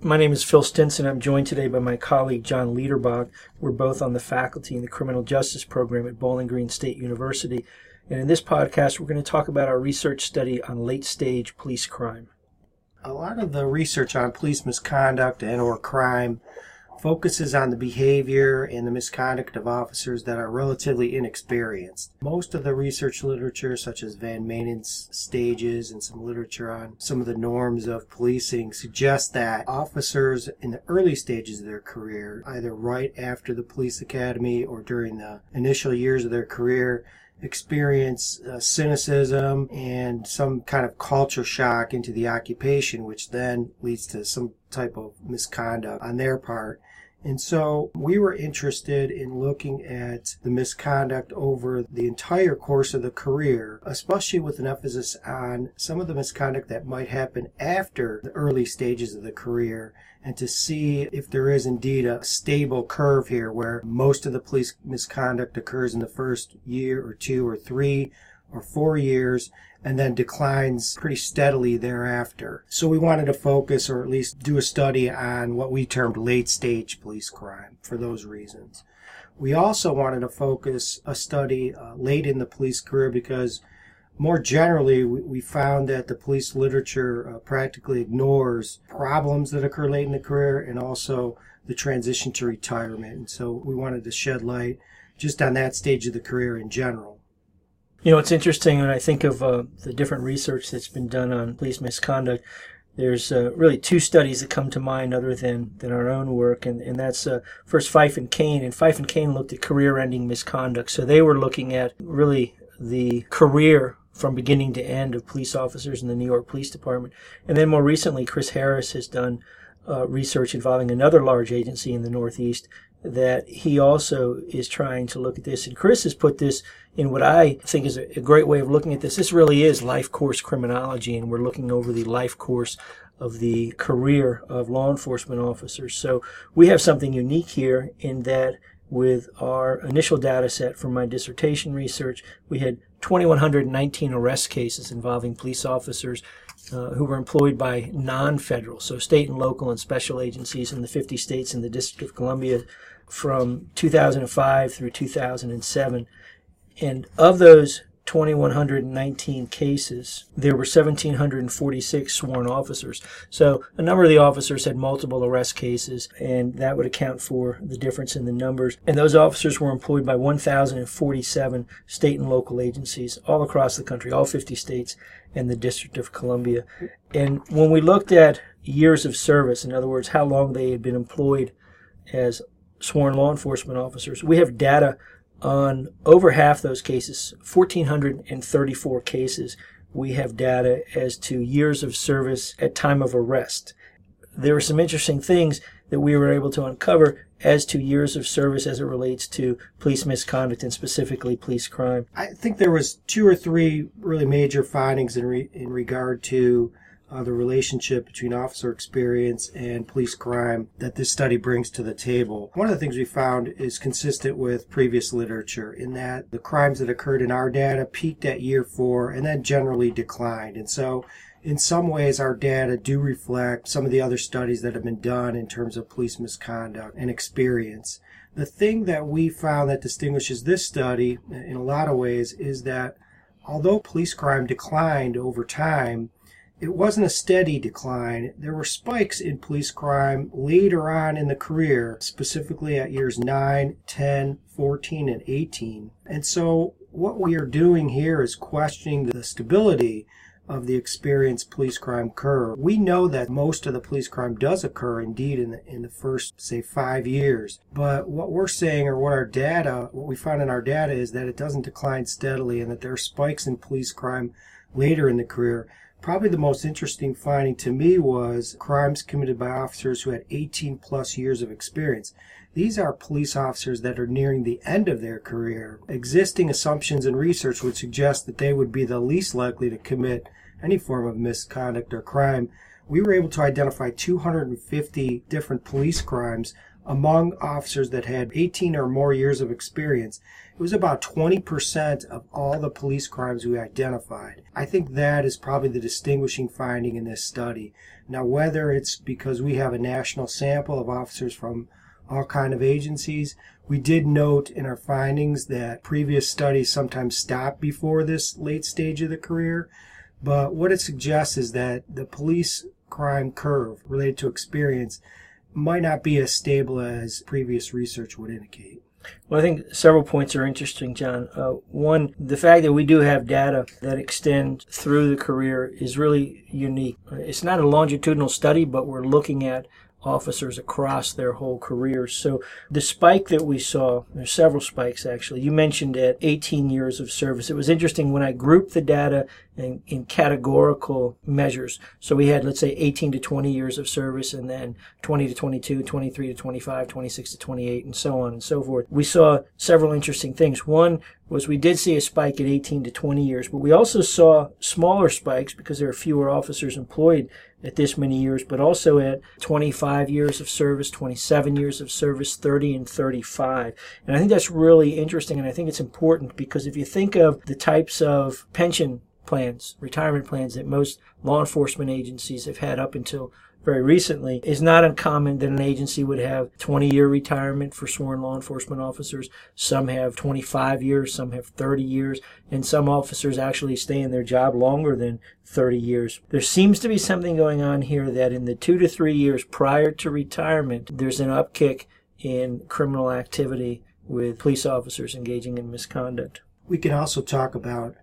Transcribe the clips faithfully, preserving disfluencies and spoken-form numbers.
My name is Phil Stinson. I'm joined today by my colleague, John Lederbog. We're both on the faculty in the Criminal Justice Program at Bowling Green State University. And in this podcast, we're going to talk about our research study on late-stage police crime. A lot of the research on police misconduct and or crime focuses on the behavior and the misconduct of officers that are relatively inexperienced. Most of the research literature, such as Van Maanen's stages and some literature on some of the norms of policing, suggests that officers in the early stages of their career, either right after the police academy or during the initial years of their career, experience uh, cynicism and some kind of culture shock into the occupation, which then leads to some type of misconduct on their part. And so we were interested in looking at the misconduct over the entire course of the career, especially with an emphasis on some of the misconduct that might happen after the early stages of the career, and to see if there is indeed a stable curve here where most of the police misconduct occurs in the first year or two or three or four years, and then declines pretty steadily thereafter. So we wanted to focus, or at least do a study on what we termed late-stage police crime for those reasons. We also wanted to focus a study uh, late in the police career because more generally, we, we found that the police literature uh, practically ignores problems that occur late in the career and also the transition to retirement. And so we wanted to shed light just on that stage of the career in general. You know, it's interesting when I think of uh, the different research that's been done on police misconduct. There's uh, really two studies that come to mind other than, than our own work, and, and that's uh, first Fife and Kane. And Fife and Kane looked at career-ending misconduct. So they were looking at really the career from beginning to end of police officers in the New York Police Department. And then more recently, Chris Harris has done uh, research involving another large agency in the Northeast that he also is trying to look at this. And Chris has put this in what I think is a great way of looking at this. This really is life course criminology, and we're looking over the life course of the career of law enforcement officers. So we have something unique here in that with our initial data set from my dissertation research, we had two thousand one hundred nineteen arrest cases involving police officers Uh, who were employed by non-federal, so state and local and special agencies in the fifty states and the District of Columbia from two thousand five through two thousand seven. And of those two thousand one hundred nineteen cases, there were one thousand seven hundred forty-six sworn officers. So a number of the officers had multiple arrest cases, and that would account for the difference in the numbers. And those officers were employed by one thousand forty-seven state and local agencies all across the country, all fifty states and the District of Columbia. And when we looked at years of service, in other words, how long they had been employed as sworn law enforcement officers, we have data on over half those cases, one thousand four hundred thirty-four cases, we have data as to years of service at time of arrest. There were some interesting things that we were able to uncover as to years of service as it relates to police misconduct and specifically police crime. I think there was two or three really major findings in re- in regard to uh, the relationship between officer experience and police crime that this study brings to the table. One of the things we found is consistent with previous literature in that the crimes that occurred in our data peaked at year four and then generally declined. And so in some ways, our data do reflect some of the other studies that have been done in terms of police misconduct and experience. The thing that we found that distinguishes this study in a lot of ways is that although police crime declined over time, it wasn't a steady decline. There were spikes in police crime later on in the career, specifically at years nine, ten, fourteen, and eighteen. And so what we are doing here is questioning the stability of the experienced police crime curve. We know that most of the police crime does occur indeed in the, in the first, say, five years. But what we're saying, or what our data, what we found in our data is that it doesn't decline steadily and that there are spikes in police crime later in the career. Probably the most interesting finding to me was crimes committed by officers who had eighteen plus years of experience. These are police officers that are nearing the end of their career. Existing assumptions and research would suggest that they would be the least likely to commit any form of misconduct or crime. We were able to identify two hundred fifty different police crimes among officers that had eighteen or more years of experience. It was about twenty percent of all the police crimes we identified. I think that is probably the distinguishing finding in this study. Now, whether it's because we have a national sample of officers from all kind of agencies, we did note in our findings that previous studies sometimes stop before this late stage of the career. But what it suggests is that the police crime curve related to experience might not be as stable as previous research would indicate. Well, I think several points are interesting, John. Uh, one, the fact that we do have data that extend through the career is really unique. It's not a longitudinal study, but we're looking at officers across their whole careers. So the spike that we saw, there's several spikes actually. You mentioned at eighteen years of service. It was interesting when I grouped the data in, in categorical measures. So we had, let's say, eighteen to twenty years of service, and then twenty to twenty-two, twenty-three to twenty-five, twenty-six to twenty-eight, and so on and so forth. We saw several interesting things. One was we did see a spike at eighteen to twenty years, but we also saw smaller spikes because there are fewer officers employed at this many years, but also at twenty-five years of service, twenty-seven years of service, thirty and thirty-five. And I think that's really interesting, and I think it's important because if you think of the types of pension plans, retirement plans that most law enforcement agencies have had up until very recently, it's not uncommon that an agency would have twenty-year retirement for sworn law enforcement officers. Some have twenty-five years, some have thirty years, and some officers actually stay in their job longer than thirty years. There seems to be something going on here that in the two to three years prior to retirement, there's an upkick in criminal activity with police officers engaging in misconduct. We can also talk about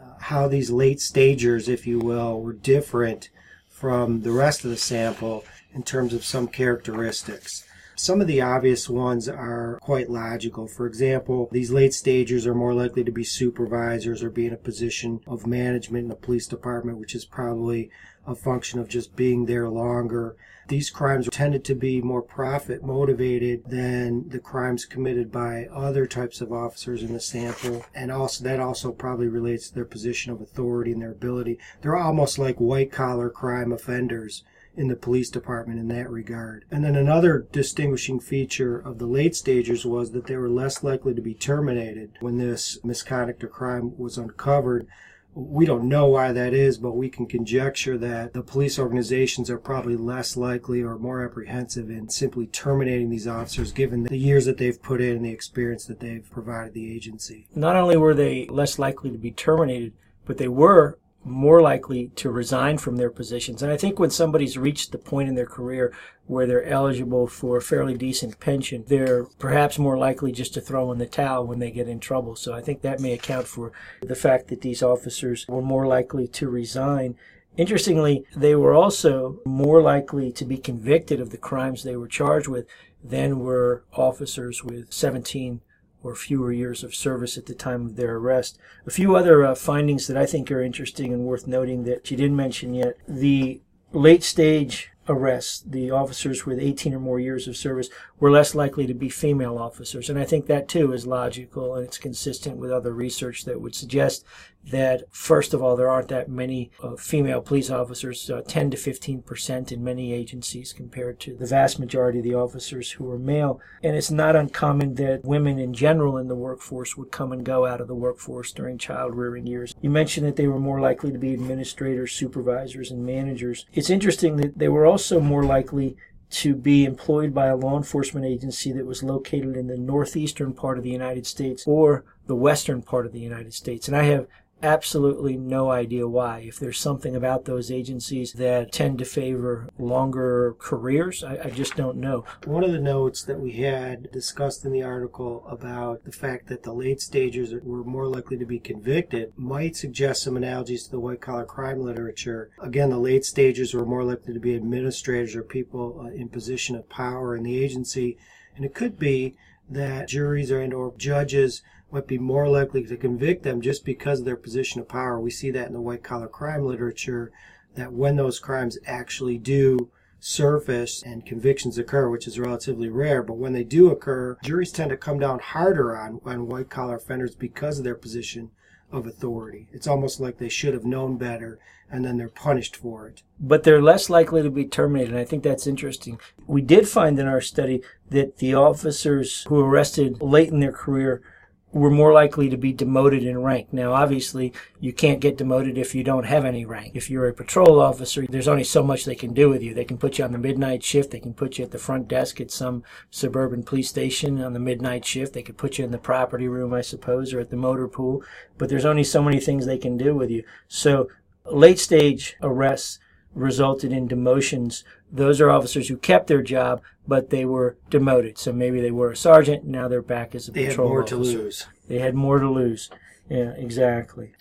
uh, how these late stagers, if you will, were different from the rest of the sample in terms of some characteristics. Some of the obvious ones are quite logical. For example, these late stagers are more likely to be supervisors or be in a position of management in a police department, which is probably a function of just being there longer. These crimes tended to be more profit motivated than the crimes committed by other types of officers in the sample. And also that also probably relates to their position of authority and their ability. They're almost like white collar crime offenders in the police department in that regard. And then another distinguishing feature of the late stagers was that they were less likely to be terminated when this misconduct or crime was uncovered. We don't know why that is, but we can conjecture that the police organizations are probably less likely or more apprehensive in simply terminating these officers, given the years that they've put in and the experience that they've provided the agency. Not only were they less likely to be terminated, but they were more likely to resign from their positions. And I think when somebody's reached the point in their career where they're eligible for a fairly decent pension, they're perhaps more likely just to throw in the towel when they get in trouble. So I think that may account for the fact that these officers were more likely to resign. Interestingly, they were also more likely to be convicted of the crimes they were charged with than were officers with seventeen or fewer years of service at the time of their arrest. A few other uh, findings that I think are interesting and worth noting that you didn't mention yet. The late stage arrests, the officers with eighteen or more years of service, were less likely to be female officers. And I think that too is logical, and it's consistent with other research that would suggest that, first of all, there aren't that many uh, female police officers, uh, ten to fifteen percent in many agencies compared to the vast majority of the officers who are male. And it's not uncommon that women in general in the workforce would come and go out of the workforce during child rearing years. You mentioned that they were more likely to be administrators, supervisors, and managers. It's interesting that they were also more likely to be employed by a law enforcement agency that was located in the northeastern part of the United States or the western part of the United States. And I have absolutely no idea why. If there's something about those agencies that tend to favor longer careers, I, I just don't know. One of the notes that we had discussed in the article about the fact that the late stagers were more likely to be convicted might suggest some analogies to the white-collar crime literature. Again, the late stagers were more likely to be administrators or people uh, in position of power in the agency, and it could be that juries and or judges might be more likely to convict them just because of their position of power. We see that in the white-collar crime literature, that when those crimes actually do surface and convictions occur, which is relatively rare, but when they do occur, juries tend to come down harder on, on white-collar offenders because of their position of authority. It's almost like they should have known better, and then they're punished for it. But they're less likely to be terminated, and I think that's interesting. We did find in our study that the officers who arrested late in their career were more likely to be demoted in rank. Now, obviously, you can't get demoted if you don't have any rank. If you're a patrol officer, there's only so much they can do with you. They can put you on the midnight shift. They can put you at the front desk at some suburban police station on the midnight shift. They could put you in the property room, I suppose, or at the motor pool. But there's only so many things they can do with you. So late-stage arrests resulted in demotions. Those are officers who kept their job, but they were demoted. So maybe they were a sergeant, and now they're back as a they patrol officer. They had more officer. to lose. They had more to lose. Yeah, exactly.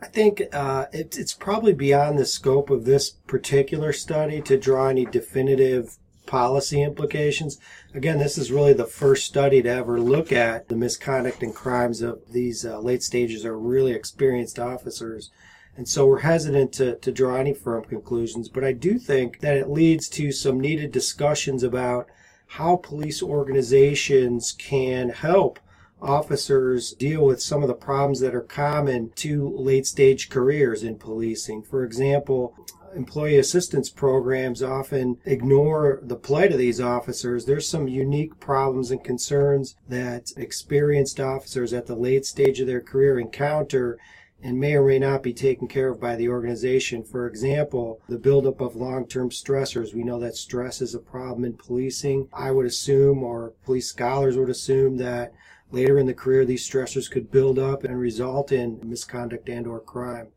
I think uh, it, it's probably beyond the scope of this particular study to draw any definitive policy implications. Again, this is really the first study to ever look at the misconduct and crimes of these uh, late stages or really experienced officers. And so we're hesitant to, to draw any firm conclusions, but I do think that it leads to some needed discussions about how police organizations can help officers deal with some of the problems that are common to late-stage careers in policing. For example, employee assistance programs often ignore the plight of these officers. There's some unique problems and concerns that experienced officers at the late stage of their career encounter and may or may not be taken care of by the organization. For example, the buildup of long-term stressors. We know that stress is a problem in policing. I would assume, or police scholars would assume, that later in the career these stressors could build up and result in misconduct and or crime,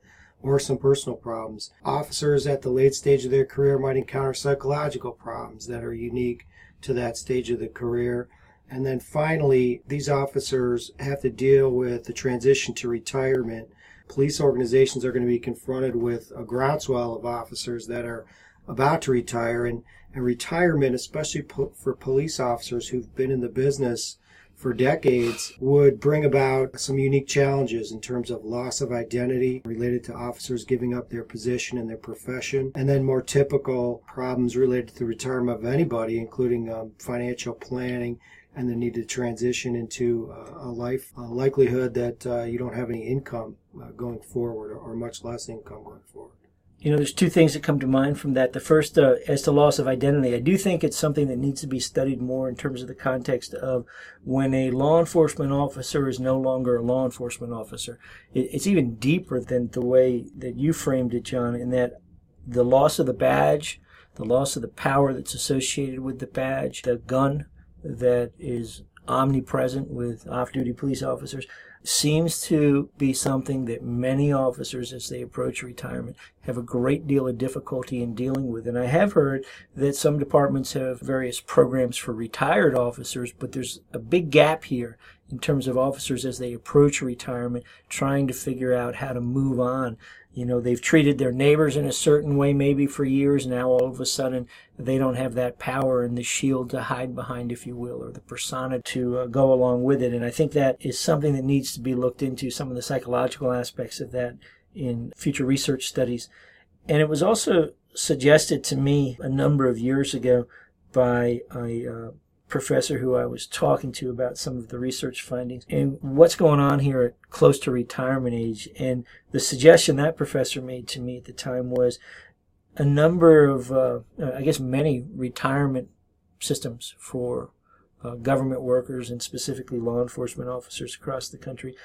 or some personal problems. Officers at the late stage of their career might encounter psychological problems that are unique to that stage of the career. And then finally, these officers have to deal with the transition to retirement. Police organizations are going to be confronted with a groundswell of officers that are about to retire, and, and retirement, especially po- for police officers who've been in the business for decades, would bring about some unique challenges in terms of loss of identity related to officers giving up their position and their profession, and then more typical problems related to the retirement of anybody, including um, financial planning and the need to transition into a life a likelihood that uh, you don't have any income uh, going forward, or, or much less income going forward. You know, there's two things that come to mind from that. The first, uh, as to loss of identity, I do think it's something that needs to be studied more in terms of the context of when a law enforcement officer is no longer a law enforcement officer. It, it's even deeper than the way that you framed it, John, in that the loss of the badge, the loss of the power that's associated with the badge, the gun that is omnipresent with off-duty police officers, seems to be something that many officers, as they approach retirement, have a great deal of difficulty in dealing with. And I have heard that some departments have various programs for retired officers, but there's a big gap here in terms of officers as they approach retirement, trying to figure out how to move on. You know, they've treated their neighbors in a certain way maybe for years. Now all of a sudden they don't have that power and the shield to hide behind, if you will, or the persona to uh, go along with it. And I think that is something that needs to be looked into, some of the psychological aspects of that in future research studies. And it was also suggested to me a number of years ago by a uh, professor who I was talking to about some of the research findings and what's going on here at close to retirement age. And the suggestion that professor made to me at the time was a number of, uh, I guess, many retirement systems for uh, government workers and specifically law enforcement officers across the country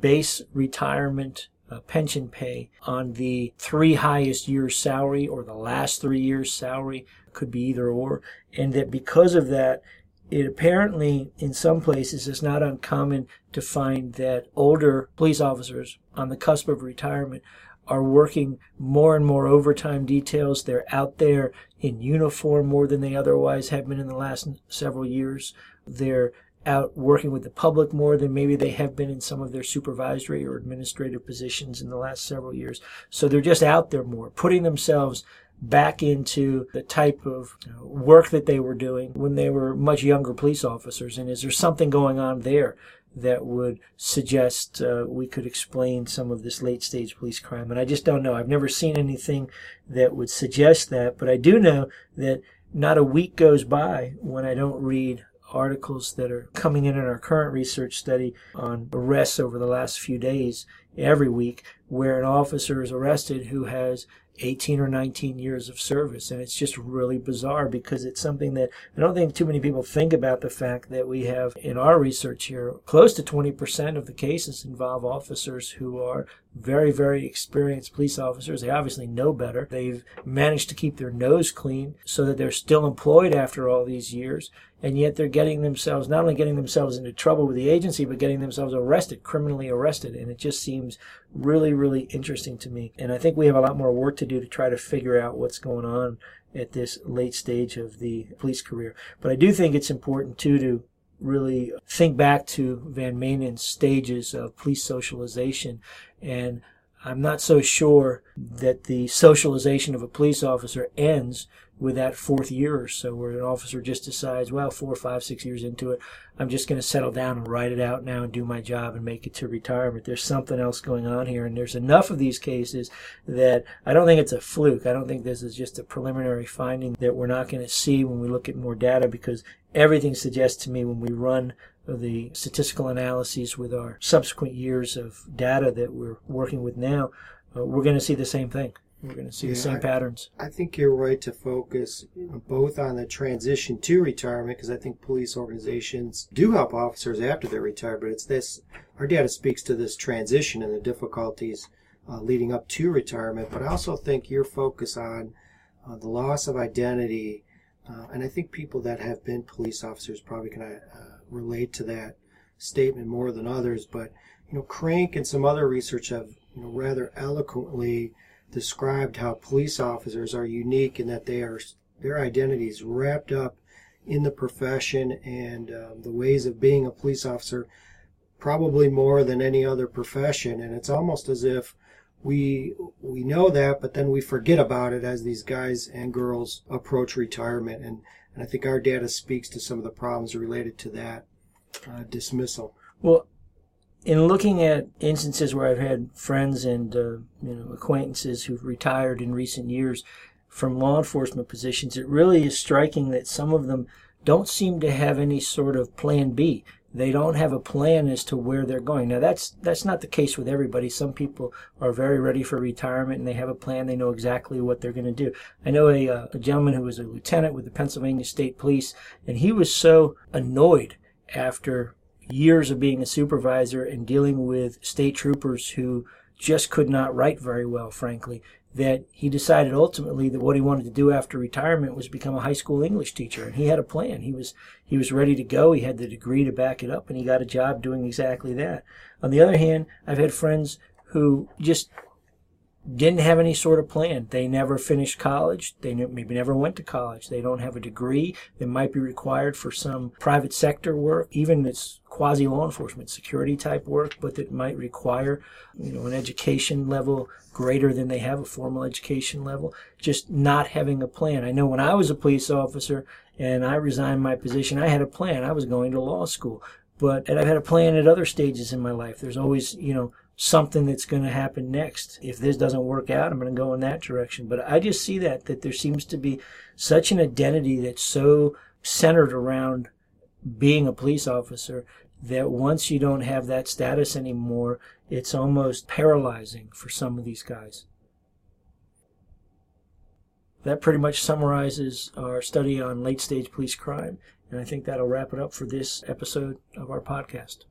base retirement Uh, pension pay on the three highest years' salary or the last three years' salary, could be either or, and that because of that, it apparently in some places is not uncommon to find that older police officers on the cusp of retirement are working more and more overtime details. They're out there in uniform more than they otherwise have been in the last several years. They're out working with the public more than maybe they have been in some of their supervisory or administrative positions in the last several years. So they're just out there more, putting themselves back into the type of work that they were doing when they were much younger police officers. And is there something going on there that would suggest uh, we could explain some of this late-stage police crime? And I just don't know. I've never seen anything that would suggest that, but I do know that not a week goes by when I don't read articles that are coming in in our current research study on arrests over the last few days every week where an officer is arrested who has eighteen or nineteen years of service. And it's just really bizarre because it's something that I don't think too many people think about, the fact that we have in our research here close to twenty percent of the cases involve officers who are very, very experienced police officers. They obviously know better. They've managed to keep their nose clean so that they're still employed after all these years. And yet they're getting themselves, not only getting themselves into trouble with the agency, but getting themselves arrested, criminally arrested. And it just seems really, really interesting to me. And I think we have a lot more work to do to try to figure out what's going on at this late stage of the police career. But I do think it's important, too, to really think back to Van Maanen's stages of police socialization. And I'm not so sure that the socialization of a police officer ends with that fourth year or so, where an officer just decides, well, four, five, six years into it, I'm just going to settle down and write it out now and do my job and make it to retirement. There's something else going on here, and there's enough of these cases that I don't think it's a fluke. I don't think this is just a preliminary finding that we're not going to see when we look at more data, because everything suggests to me when we run the statistical analyses with our subsequent years of data that we're working with now, uh, we're going to see the same thing. We're going to see yeah, the same I, patterns. I think you're right to focus both on the transition to retirement, because I think police organizations do help officers after they retire, but it's this, our data speaks to this transition and the difficulties uh, leading up to retirement. But I also think your focus on uh, the loss of identity, uh, and I think people that have been police officers probably can uh, relate to that statement more than others. But, you know, Crank and some other research have, you know, rather eloquently described how police officers are unique in that they are, their identity is wrapped up in the profession and um, the ways of being a police officer, probably more than any other profession. And it's almost as if we we know that, but then we forget about it as these guys and girls approach retirement. And, and I think our data speaks to some of the problems related to that uh, dismissal. Well, in looking at instances where I've had friends and uh, you know, acquaintances who've retired in recent years from law enforcement positions, it really is striking that some of them don't seem to have any sort of plan B. They don't have a plan as to where they're going. Now, that's that's not the case with everybody. Some people are very ready for retirement, and they have a plan. They know exactly what they're going to do. I know a, uh, a gentleman who was a lieutenant with the Pennsylvania State Police, and he was so annoyed after years of being a supervisor and dealing with state troopers who just could not write very well, frankly, that he decided ultimately that what he wanted to do after retirement was become a high school English teacher. And he had a plan. He was he was ready to go. He had the degree to back it up, and he got a job doing exactly that. On the other hand, I've had friends who just didn't have any sort of plan. They never finished college. They maybe never went to college. They don't have a degree that might be required for some private sector work, even it's quasi-law enforcement, security-type work, but that might require, you know, an education level greater than they have, a formal education level, just not having a plan. I know when I was a police officer and I resigned my position, I had a plan. I was going to law school. But and I've had a plan at other stages in my life. There's always, you know, something that's going to happen next. If this doesn't work out, I'm going to go in that direction. But I just see that, that there seems to be such an identity that's so centered around being a police officer that once you don't have that status anymore, it's almost paralyzing for some of these guys. That pretty much summarizes our study on late-stage police crime, and I think that'll wrap it up for this episode of our podcast.